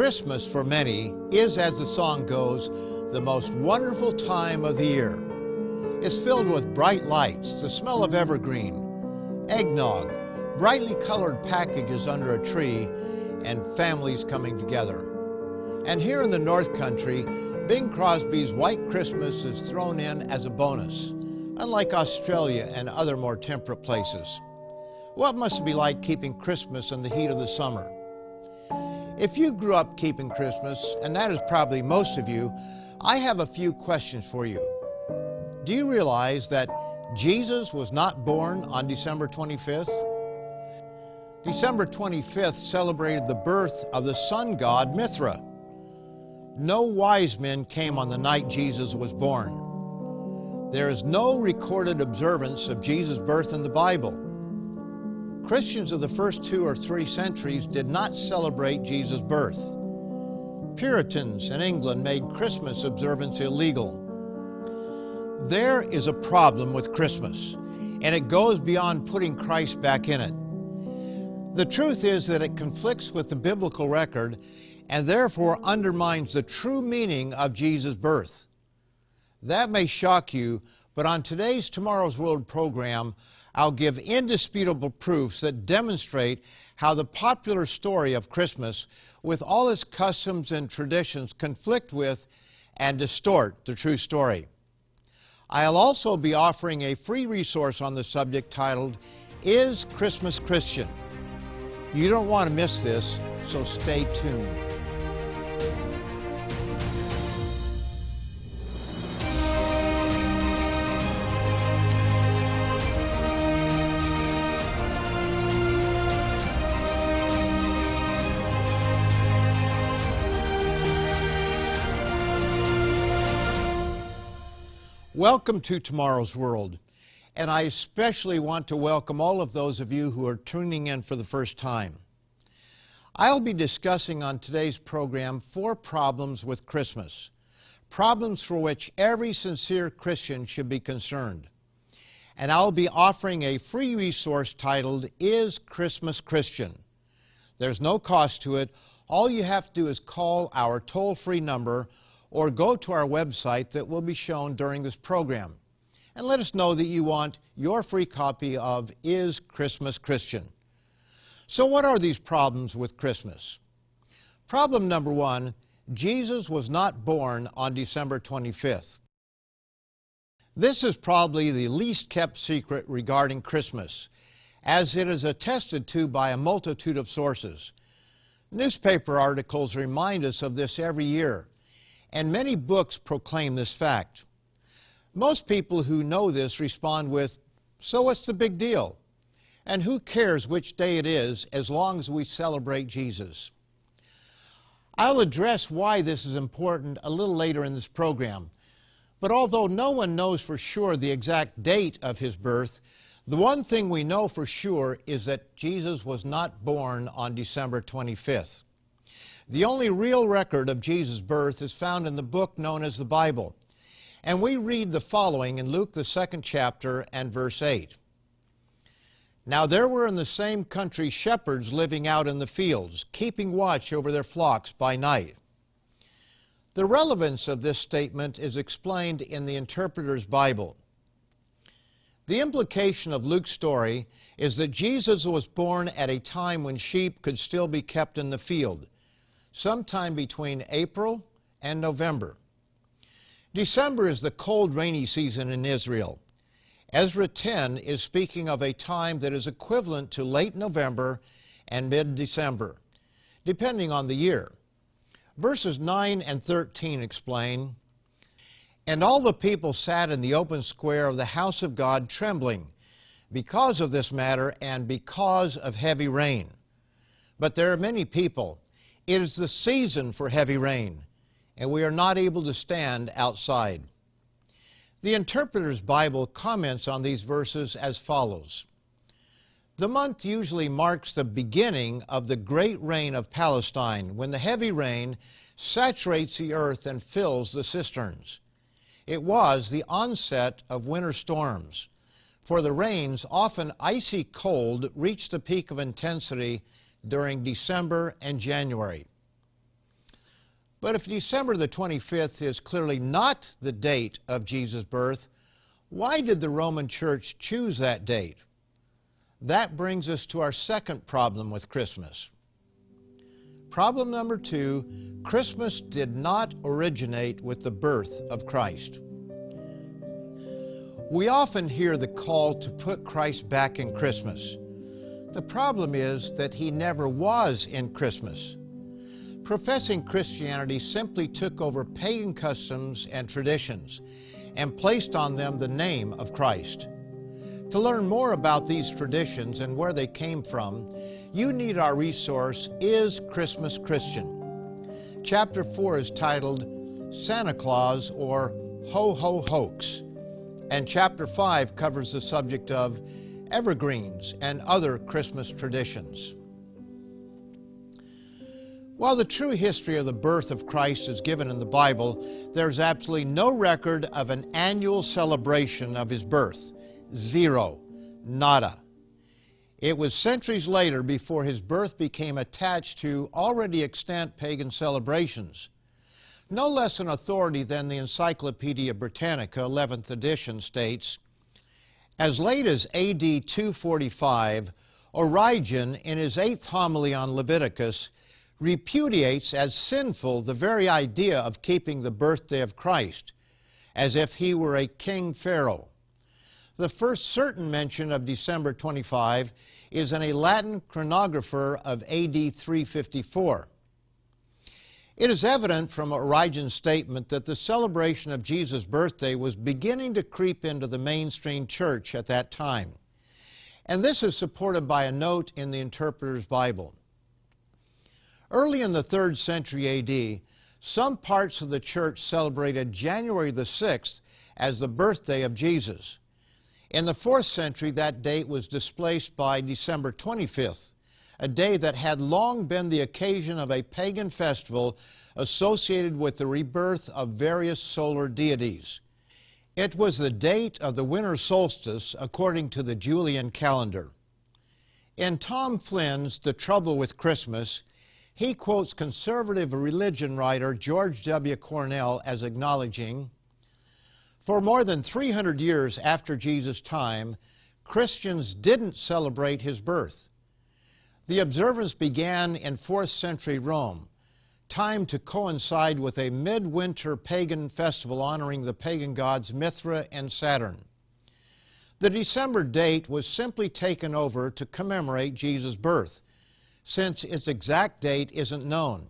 Christmas for many is, as the song goes, the most wonderful time of the year. It's filled with bright lights, the smell of evergreen, eggnog, brightly colored packages under a tree, and families coming together. And here in the North Country, Bing Crosby's White Christmas is thrown in as a bonus, unlike Australia and other more temperate places. What must it be like keeping Christmas in the heat of the summer? If you grew up keeping Christmas, and that is probably most of you, I have a few questions for you. Do you realize that Jesus was not born on December 25th? December 25th celebrated the birth of the sun god Mithra. No wise men came on the night Jesus was born. There is no recorded observance of Jesus' birth in the Bible. Christians of the first 2 or 3 centuries did not celebrate Jesus' birth. Puritans in England made Christmas observance illegal. There is a problem with Christmas, and it goes beyond putting Christ back in it. The truth is that it conflicts with the biblical record and therefore undermines the true meaning of Jesus' birth. That may shock you, but on today's Tomorrow's World program, I'll give indisputable proofs that demonstrate how the popular story of Christmas, with all its customs and traditions, conflict with and distort the true story. I'll also be offering a free resource on the subject titled, Is Christmas Christian? You don't want to miss this, so stay tuned. Welcome to Tomorrow's World, and I especially want to welcome all of those of you who are tuning in for the first time. I'll be discussing on today's program 4 problems with Christmas, problems for which every sincere Christian should be concerned. And I'll be offering a free resource titled, Is Christmas Christian? There's no cost to it. All you have to do is call our toll-free number or go to our website that will be shown during this program and let us know that you want your free copy of Is Christmas Christian? So what are these problems with Christmas? Problem number 1, Jesus was not born on December 25th. This is probably the least kept secret regarding Christmas, as it is attested to by a multitude of sources. Newspaper articles remind us of this every year, and many books proclaim this fact. Most people who know this respond with, so what's the big deal? And who cares which day it is as long as we celebrate Jesus? I'll address why this is important a little later in this program. But although no one knows for sure the exact date of his birth, the one thing we know for sure is that Jesus was not born on December 25th. The only real record of Jesus' birth is found in the book known as the Bible. And we read the following in Luke, the 2nd chapter and verse 8. Now there were in the same country shepherds living out in the fields, keeping watch over their flocks by night. The relevance of this statement is explained in the Interpreter's Bible. The implication of Luke's story is that Jesus was born at a time when sheep could still be kept in the field, sometime between April and November. December is the cold, rainy season in Israel. Ezra 10 is speaking of a time that is equivalent to late November and mid-December, depending on the year. Verses 9 and 13 explain, And all the people sat in the open square of the house of God trembling because of this matter and because of heavy rain. But there are many people. It is the season for heavy rain, and we are not able to stand outside. The Interpreter's Bible comments on these verses as follows. The month usually marks the beginning of the great rain of Palestine, when the heavy rain saturates the earth and fills the cisterns. It was the onset of winter storms, for the rains, often icy cold, reached the peak of intensity during December and January. But if December the 25th is clearly not the date of Jesus' birth, why did the Roman Church choose that date? That brings us to our second problem with Christmas. Problem number two, Christmas did not originate with the birth of Christ. We often hear the call to put Christ back in Christmas. The problem is that he never was in Christmas. Professing Christianity simply took over pagan customs and traditions and placed on them the name of Christ. To learn more about these traditions and where they came from, you need our resource, Is Christmas Christian? Chapter 4 is titled Santa Claus or Ho Ho Hoax, and Chapter 5 covers the subject of evergreens and other Christmas traditions. While the true history of the birth of Christ is given in the Bible, there's absolutely no record of an annual celebration of his birth. Zero. Nada. It was centuries later before his birth became attached to already extant pagan celebrations. No less an authority than the Encyclopedia Britannica, 11th edition, states, as late as A.D. 245, Origen, in his 8th homily on Leviticus, repudiates as sinful the very idea of keeping the birthday of Christ, as if he were a king pharaoh. The first certain mention of December 25 is in a Latin chronographer of AD 354. It is evident from Origen's statement that the celebration of Jesus' birthday was beginning to creep into the mainstream church at that time. And this is supported by a note in the Interpreter's Bible. Early in the 3rd century A.D., some parts of the church celebrated January the 6th as the birthday of Jesus. In the 4th century, that date was displaced by December 25th, a day that had long been the occasion of a pagan festival associated with the rebirth of various solar deities. It was the date of the winter solstice according to the Julian calendar. In Tom Flynn's The Trouble with Christmas, he quotes conservative religion writer George W. Cornell as acknowledging, for more than 300 years after Jesus' time, Christians didn't celebrate his birth. The observance began in 4th century Rome, timed to coincide with a midwinter pagan festival honoring the pagan gods Mithra and Saturn. The December date was simply taken over to commemorate Jesus' birth, since its exact date isn't known.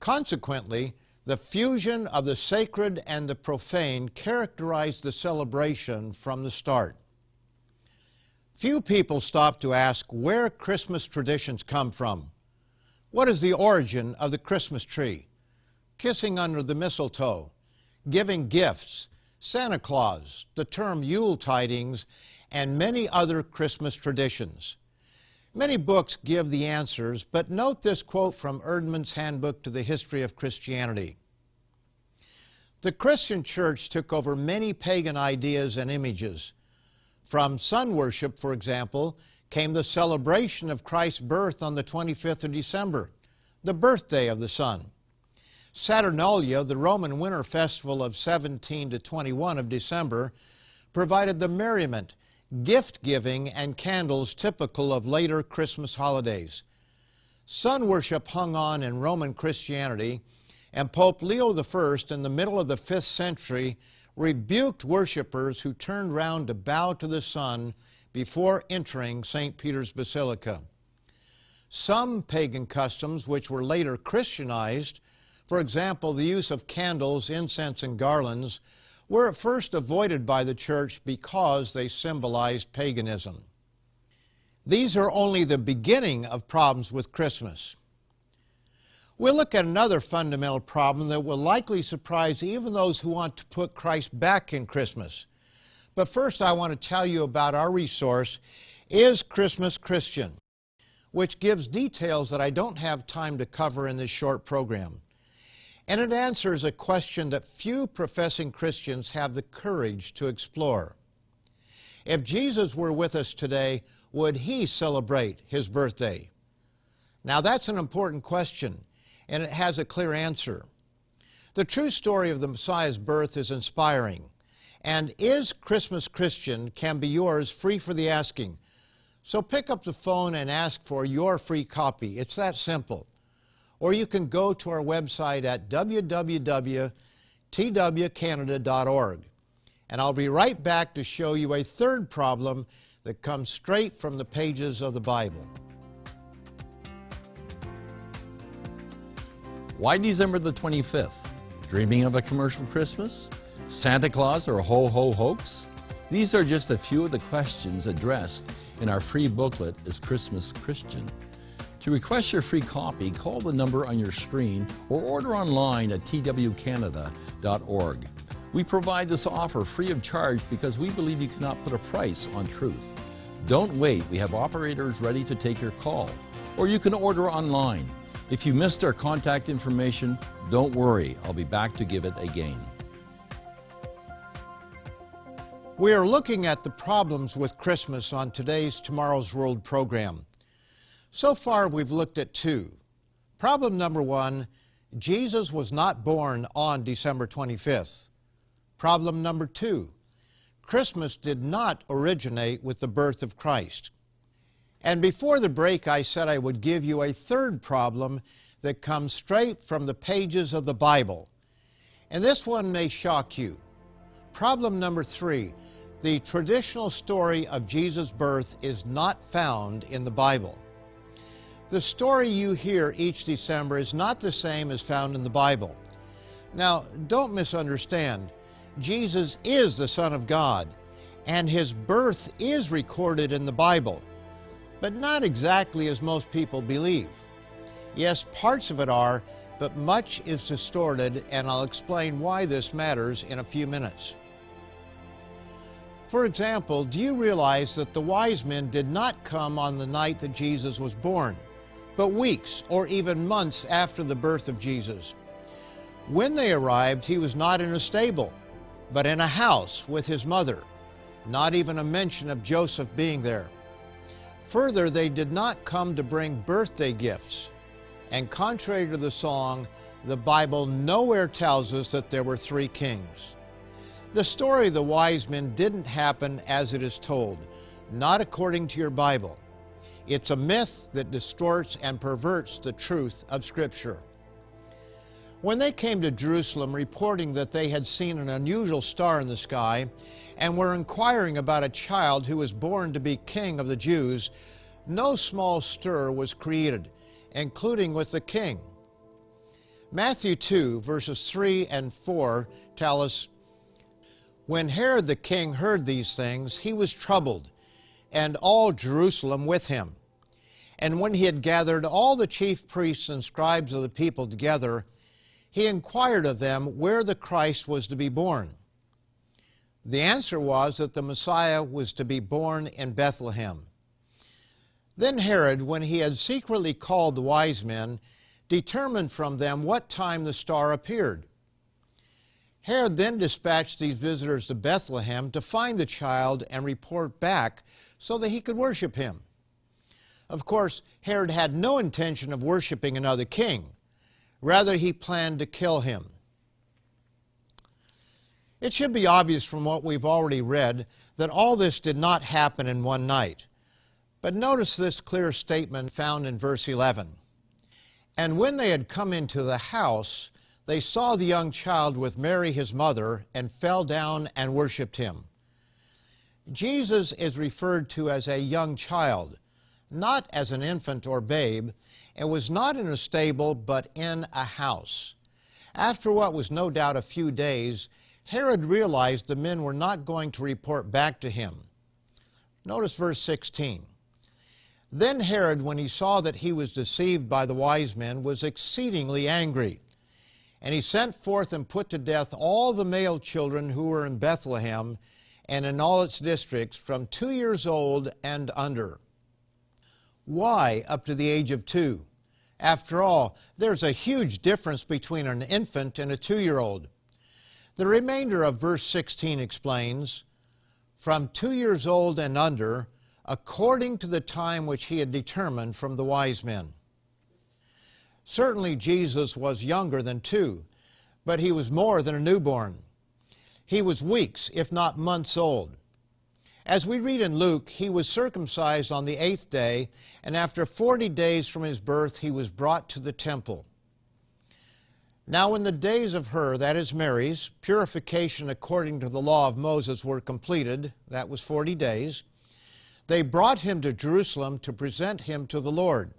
Consequently, the fusion of the sacred and the profane characterized the celebration from the start. Few people stop to ask where Christmas traditions come from. What is the origin of the Christmas tree? Kissing under the mistletoe, giving gifts, Santa Claus, the term Yule tidings, and many other Christmas traditions. Many books give the answers, but note this quote from Erdman's Handbook to the History of Christianity. The Christian church took over many pagan ideas and images. From sun worship, for example, came the celebration of Christ's birth on the 25th of December, the birthday of the sun. Saturnalia, the Roman winter festival of 17 to 21 of December, provided the merriment, gift-giving, and candles typical of later Christmas holidays. Sun worship hung on in Roman Christianity, and Pope Leo I, in the middle of the 5th century, rebuked worshippers who turned round to bow to the sun before entering St. Peter's Basilica. Some pagan customs, which were later Christianized, for example, the use of candles, incense, and garlands, were at first avoided by the church because they symbolized paganism. These are only the beginning of problems with Christmas. We'll look at another fundamental problem that will likely surprise even those who want to put Christ back in Christmas. But first, I want to tell you about our resource, Is Christmas Christian?, which gives details that I don't have time to cover in this short program. And it answers a question that few professing Christians have the courage to explore. If Jesus were with us today, would he celebrate his birthday? Now that's an important question, and it has a clear answer. The true story of the Messiah's birth is inspiring, and Is Christmas Christian can be yours free for the asking. So pick up the phone and ask for your free copy. It's that simple. Or you can go to our website at www.twcanada.org. And I'll be right back to show you a third problem that comes straight from the pages of the Bible. Why December the 25th? Dreaming of a commercial Christmas? Santa Claus or ho-ho hoax? These are just a few of the questions addressed in our free booklet, Is Christmas Christian? To request your free copy, call the number on your screen or order online at twcanada.org. We provide this offer free of charge because we believe you cannot put a price on truth. Don't wait, we have operators ready to take your call. Or you can order online. If you missed our contact information, don't worry, I'll be back to give it again. We are looking at the problems with Christmas on today's Tomorrow's World program. So far, we've looked at two. Problem number one, Jesus was not born on December 25th. Problem number two, Christmas did not originate with the birth of Christ. And before the break, I said I would give you a third problem that comes straight from the pages of the Bible. And this one may shock you. Problem number three, the traditional story of Jesus' birth is not found in the Bible. The story you hear each December is not the same as found in the Bible. Now, don't misunderstand. Jesus is the Son of God, and His birth is recorded in the Bible, but not exactly as most people believe. Yes, parts of it are, but much is distorted, and I'll explain why this matters in a few minutes. For example, do you realize that the wise men did not come on the night that Jesus was born, but weeks or even months after the birth of Jesus? When they arrived, He was not in a stable, but in a house with His mother. Not even a mention of Joseph being there. Further, they did not come to bring birthday gifts. And contrary to the song, the Bible nowhere tells us that there were three kings. The story of the wise men didn't happen as it is told, not according to your Bible. It's a myth that distorts and perverts the truth of Scripture. When they came to Jerusalem reporting that they had seen an unusual star in the sky and were inquiring about a child who was born to be king of the Jews, no small stir was created, including with the king. Matthew 2, verses 3 and 4 tell us, "When Herod the king heard these things, he was troubled, and all Jerusalem with him. And when he had gathered all the chief priests and scribes of the people together, he inquired of them where the Christ was to be born. The answer was that the Messiah was to be born in Bethlehem. Then Herod, when he had secretly called the wise men, determined from them what time the star appeared. Herod then dispatched these visitors to Bethlehem to find the child and report back so that he could worship him. Of course, Herod had no intention of worshiping another king. Rather, he planned to kill him. It should be obvious from what we've already read that all this did not happen in one night. But notice this clear statement found in verse 11. "And when they had come into the house, they saw the young child with Mary his mother and fell down and worshiped him." Jesus is referred to as a young child, not as an infant or babe, and was not in a stable but in a house. After what was no doubt a few days, Herod realized the men were not going to report back to him. Notice verse 16. "Then Herod, when he saw that he was deceived by the wise men, was exceedingly angry. And he sent forth and put to death all the male children who were in Bethlehem and in all its districts from 2 years old and under." Why up to the age of 2? After all, there's a huge difference between an infant and a 2-year-old. The remainder of verse 16 explains, "From 2 years old and under, according to the time which he had determined from the wise men." Certainly Jesus was younger than two, but he was more than a newborn. He was weeks, if not months old. As we read in Luke, he was circumcised on the 8th day, and after 40 days from his birth, he was brought to the temple. Now when the days of her, that is Mary's, purification according to the law of Moses were completed, that was 40 days, they brought him to Jerusalem to present him to the Lord.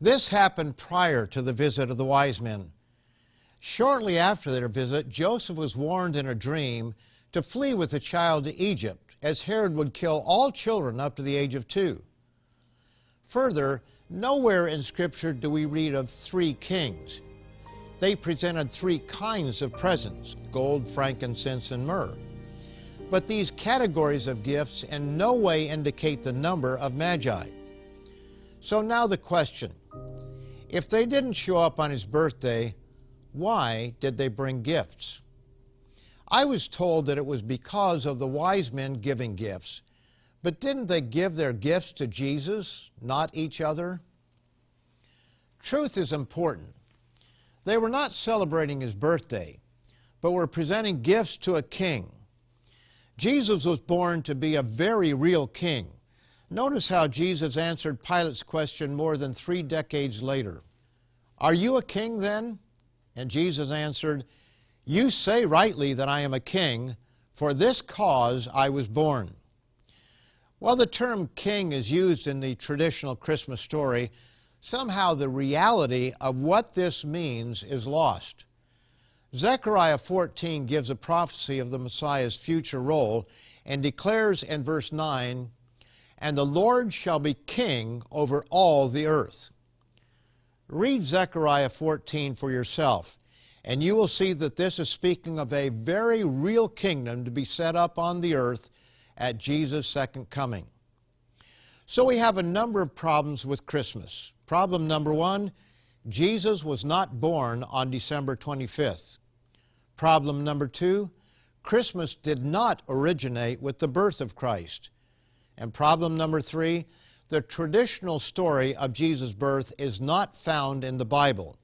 This happened prior to the visit of the wise men. Shortly after their visit, Joseph was warned in a dream to flee with the child to Egypt, as Herod would kill all children up to the age of 2. Further, nowhere in Scripture do we read of 3 kings. They presented 3 kinds of presents, gold, frankincense, and myrrh. But these categories of gifts in no way indicate the number of magi. So now the question, if they didn't show up on his birthday, why did they bring gifts? I was told that it was because of the wise men giving gifts, but didn't they give their gifts to Jesus, not each other? Truth is important. They were not celebrating his birthday, but were presenting gifts to a king. Jesus was born to be a very real king. Notice how Jesus answered Pilate's question more than 3 decades later. Are you a king then? And Jesus answered, You say rightly that I am a king, for this cause I was born. While the term king is used in the traditional Christmas story, somehow the reality of what this means is lost. Zechariah 14 gives a prophecy of the Messiah's future role and declares in verse 9, And the Lord shall be king over all the earth. Read Zechariah 14 for yourself, and you will see that this is speaking of a very real kingdom to be set up on the earth at Jesus' second coming. So we have a number of problems with Christmas. Problem number 1, Jesus was not born on December 25th. Problem number 2, Christmas did not originate with the birth of Christ. And problem number 3, the traditional story of Jesus' birth is not found in the Bible.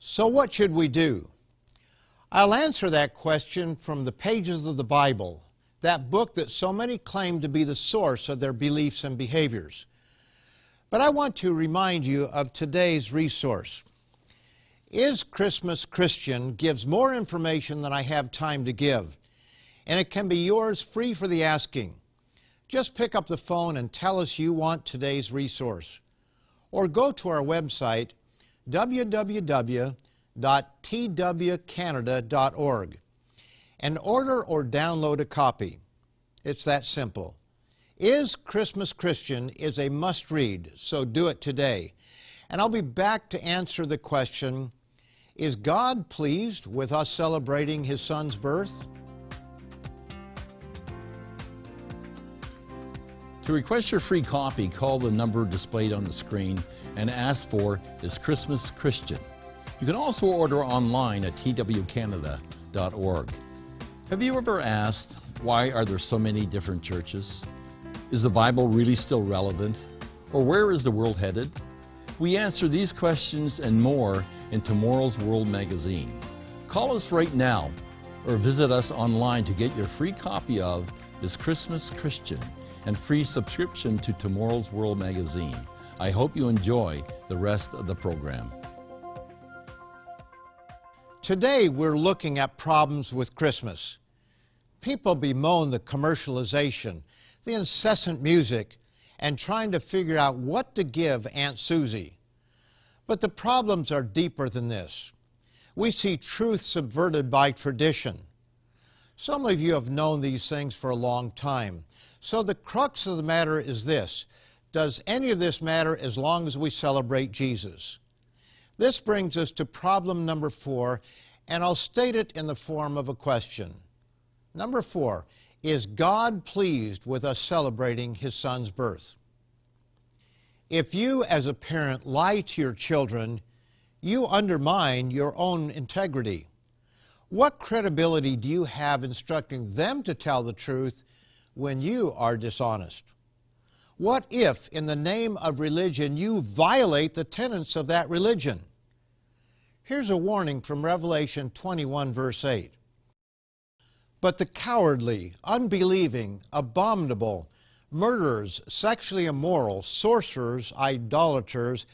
So what should we do? I'll answer that question from the pages of the Bible, that book that so many claim to be the source of their beliefs and behaviors. But I want to remind you of today's resource. Is Christmas Christian gives more information than I have time to give, and it can be yours free for the asking. Just pick up the phone and tell us you want today's resource, or go to our website, www.twcanada.org, and order or download a copy. It's that simple. Is Christmas Christian is a must-read, so do it today. And I'll be back to answer the question, is God pleased with us celebrating His Son's birth? To request your free copy, call the number displayed on the screen and ask for Is Christmas Christian? You can also order online at twcanada.org. Have you ever asked, why are there so many different churches? Is the Bible really still relevant? Or where is the world headed? We answer these questions and more in Tomorrow's World magazine. Call us right now or visit us online to get your free copy of Is Christmas Christian? And free subscription to Tomorrow's World magazine. I hope you enjoy the rest of the program. Today we're looking at problems with Christmas. People bemoan the commercialization, the incessant music, and trying to figure out what to give Aunt Susie. But the problems are deeper than this. We see truth subverted by tradition. Some of you have known these things for a long time. So the crux of the matter is this. Does any of this matter as long as we celebrate Jesus? This brings us to problem number 4, and I'll state it in the form of a question. Number 4, is God pleased with us celebrating His Son's birth? If you as a parent lie to your children, you undermine your own integrity. What credibility do you have instructing them to tell the truth when you are dishonest? What if, in the name of religion, you violate the tenets of that religion? Here's a warning from Revelation 21, verse 8. But the cowardly, unbelieving, abominable, murderers, sexually immoral, sorcerers, idolaters,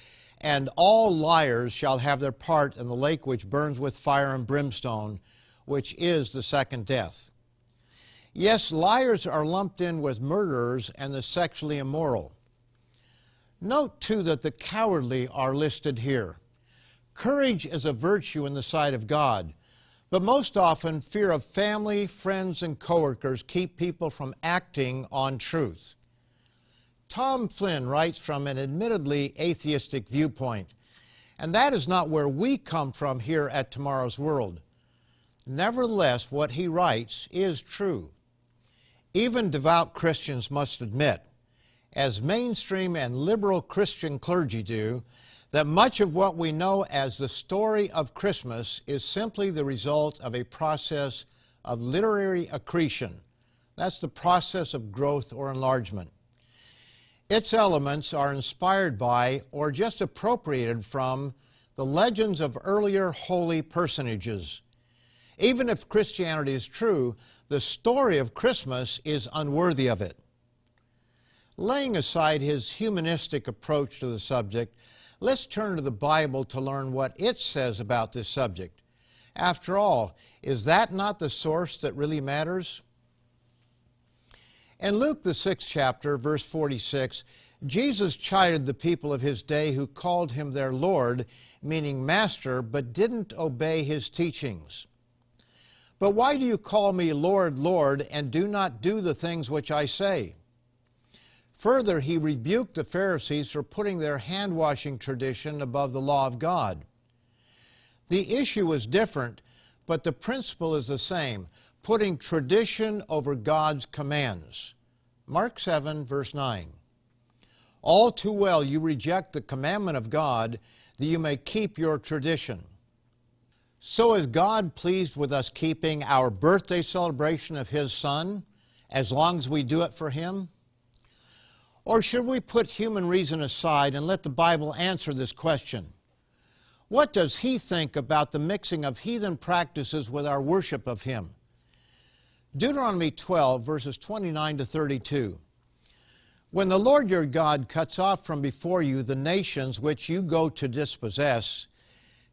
and all liars shall have their part in the lake which burns with fire and brimstone, which is the second death. Yes, liars are lumped in with murderers and the sexually immoral. Note, too, that the cowardly are listed here. Courage is a virtue in the sight of God, but most often fear of family, friends, and coworkers keep people from acting on truth. Tom Flynn writes from an admittedly atheistic viewpoint, and that is not where we come from here at Tomorrow's World. Nevertheless, what he writes is true. Even devout Christians must admit, as mainstream and liberal Christian clergy do, that much of what we know as the story of Christmas is simply the result of a process of literary accretion. That's the process of growth or enlargement. Its elements are inspired by or just appropriated from the legends of earlier holy personages. Even if Christianity is true, the story of Christmas is unworthy of it. Laying aside his humanistic approach to the subject, let's turn to the Bible to learn what it says about this subject. After all, is that not the source that really matters? In Luke, the 6th chapter, verse 46, Jesus chided the people of his day who called him their Lord, meaning master, but didn't obey his teachings. But why do you call me Lord, Lord, and do not do the things which I say? Further, he rebuked the Pharisees for putting their hand-washing tradition above the law of God. The issue is different, but the principle is the same, putting tradition over God's commands. Mark 7, verse 9. All too well you reject the commandment of God that you may keep your tradition. So is God pleased with us keeping our birthday celebration of His Son, as long as we do it for Him? Or should we put human reason aside and let the Bible answer this question? What does He think about the mixing of heathen practices with our worship of Him? Deuteronomy 12, verses 29 to 32. When the Lord your God cuts off from before you the nations which you go to dispossess,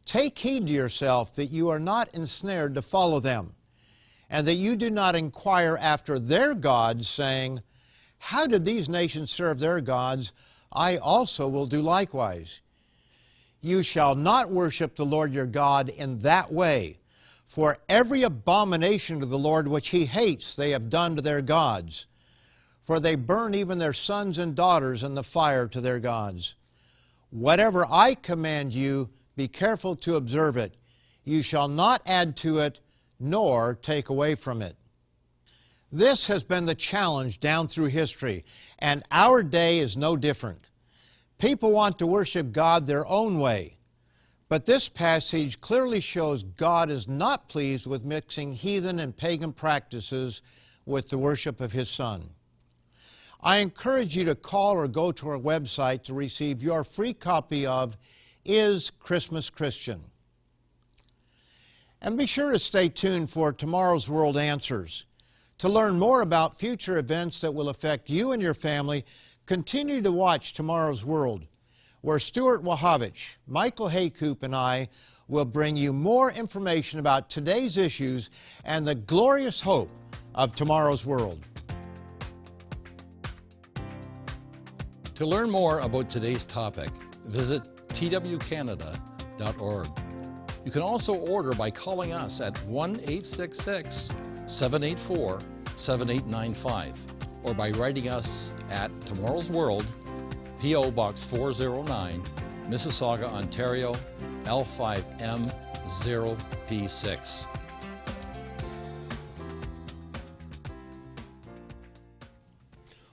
take heed to yourself that you are not ensnared to follow them, and that you do not inquire after their gods, saying, how did these nations serve their gods? I also will do likewise. You shall not worship the Lord your God in that way, for every abomination to the Lord which He hates they have done to their gods, for they burn even their sons and daughters in the fire to their gods. Whatever I command you, be careful to observe it. You shall not add to it, nor take away from it. This has been the challenge down through history, and our day is no different. People want to worship God their own way, but this passage clearly shows God is not pleased with mixing heathen and pagan practices with the worship of His Son. I encourage you to call or go to our website to receive your free copy of Is Christmas Christian? And be sure to stay tuned for Tomorrow's World Answers. To learn more about future events that will affect you and your family, continue to watch Tomorrow's World, where Stuart Wachowicz, Michael Haykoop, and I will bring you more information about today's issues and the glorious hope of Tomorrow's World. To learn more about today's topic, visit twcanada.org. You can also order by calling us at 1-866-784-7895 or by writing us at Tomorrow's World, P.O. Box 409, Mississauga, Ontario, L5M0P6.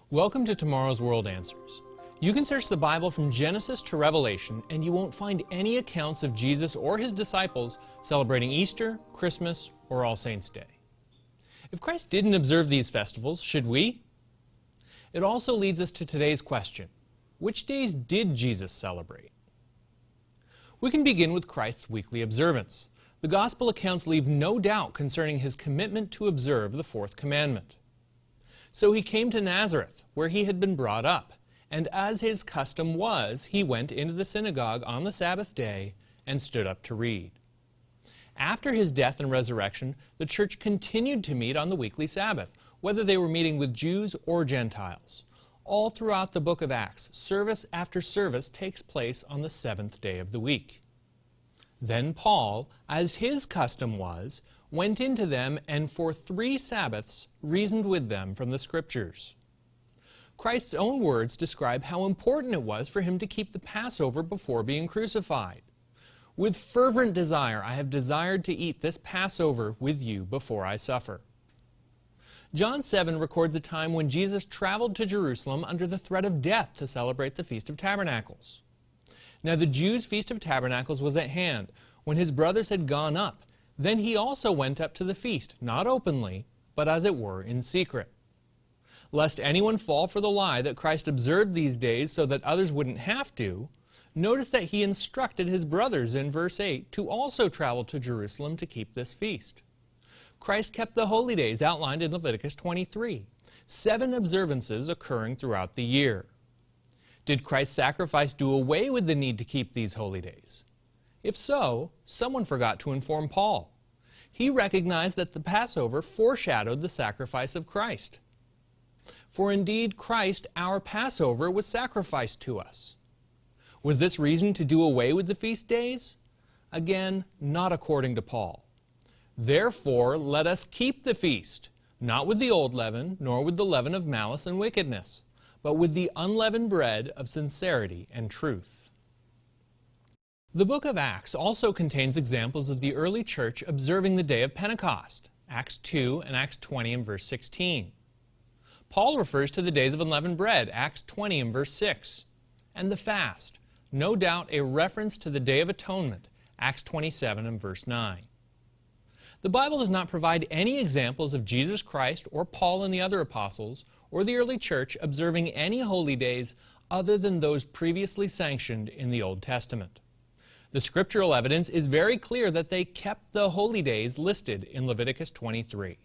Welcome to Tomorrow's World Answers. You can search the Bible from Genesis to Revelation and you won't find any accounts of Jesus or His disciples celebrating Easter, Christmas, or All Saints' Day. If Christ didn't observe these festivals, should we? It also leads us to today's question: which days did Jesus celebrate? We can begin with Christ's weekly observance. The Gospel accounts leave no doubt concerning his commitment to observe the fourth commandment. So he came to Nazareth, where he had been brought up, and as his custom was, he went into the synagogue on the Sabbath day and stood up to read. After his death and resurrection, the church continued to meet on the weekly Sabbath, whether they were meeting with Jews or Gentiles. All throughout the book of Acts, service after service takes place on the seventh day of the week. Then Paul, as his custom was, went into them and for 3 Sabbaths reasoned with them from the Scriptures. Christ's own words describe how important it was for him to keep the Passover before being crucified. "With fervent desire I have desired to eat this Passover with you before I suffer." John 7 records a time when Jesus traveled to Jerusalem under the threat of death to celebrate the Feast of Tabernacles. Now the Jews' Feast of Tabernacles was at hand. When his brothers had gone up, then he also went up to the feast, not openly, but as it were in secret. Lest anyone fall for the lie that Christ observed these days so that others wouldn't have to, notice that he instructed his brothers in verse 8 to also travel to Jerusalem to keep this feast. Christ kept the holy days outlined in Leviticus 23, 7 observances occurring throughout the year. Did Christ's sacrifice do away with the need to keep these holy days? If so, someone forgot to inform Paul. He recognized that the Passover foreshadowed the sacrifice of Christ. "For indeed Christ, our Passover, was sacrificed to us." Was this reason to do away with the feast days? Again, not according to Paul. "Therefore let us keep the feast, not with the old leaven, nor with the leaven of malice and wickedness, but with the unleavened bread of sincerity and truth." The book of Acts also contains examples of the early church observing the day of Pentecost, Acts 2 and Acts 20 and verse 16. Paul refers to the days of unleavened bread, Acts 20 and verse 6, and the fast, no doubt a reference to the Day of Atonement, Acts 27 and verse 9. The Bible does not provide any examples of Jesus Christ or Paul and the other apostles or the early church observing any holy days other than those previously sanctioned in the Old Testament. The scriptural evidence is very clear that they kept the holy days listed in Leviticus 23.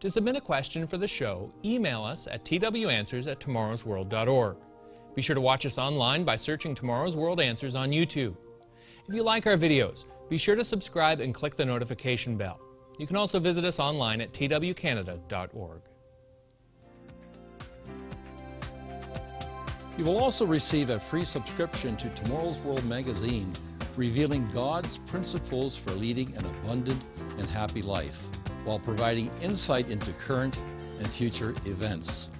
To submit a question for the show, email us at twanswers@tomorrowsworld.org. Be sure to watch us online by searching Tomorrow's World Answers on YouTube. If you like our videos, be sure to subscribe and click the notification bell. You can also visit us online at twcanada.org. You will also receive a free subscription to Tomorrow's World magazine, revealing God's principles for leading an abundant and happy life, while providing insight into current and future events.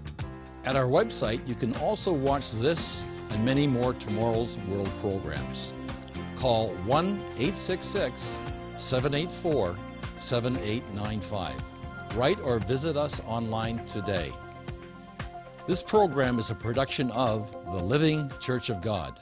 At our website, you can also watch this and many more Tomorrow's World programs. Call 1-866-784-7895. Write or visit us online today. This program is a production of the Living Church of God.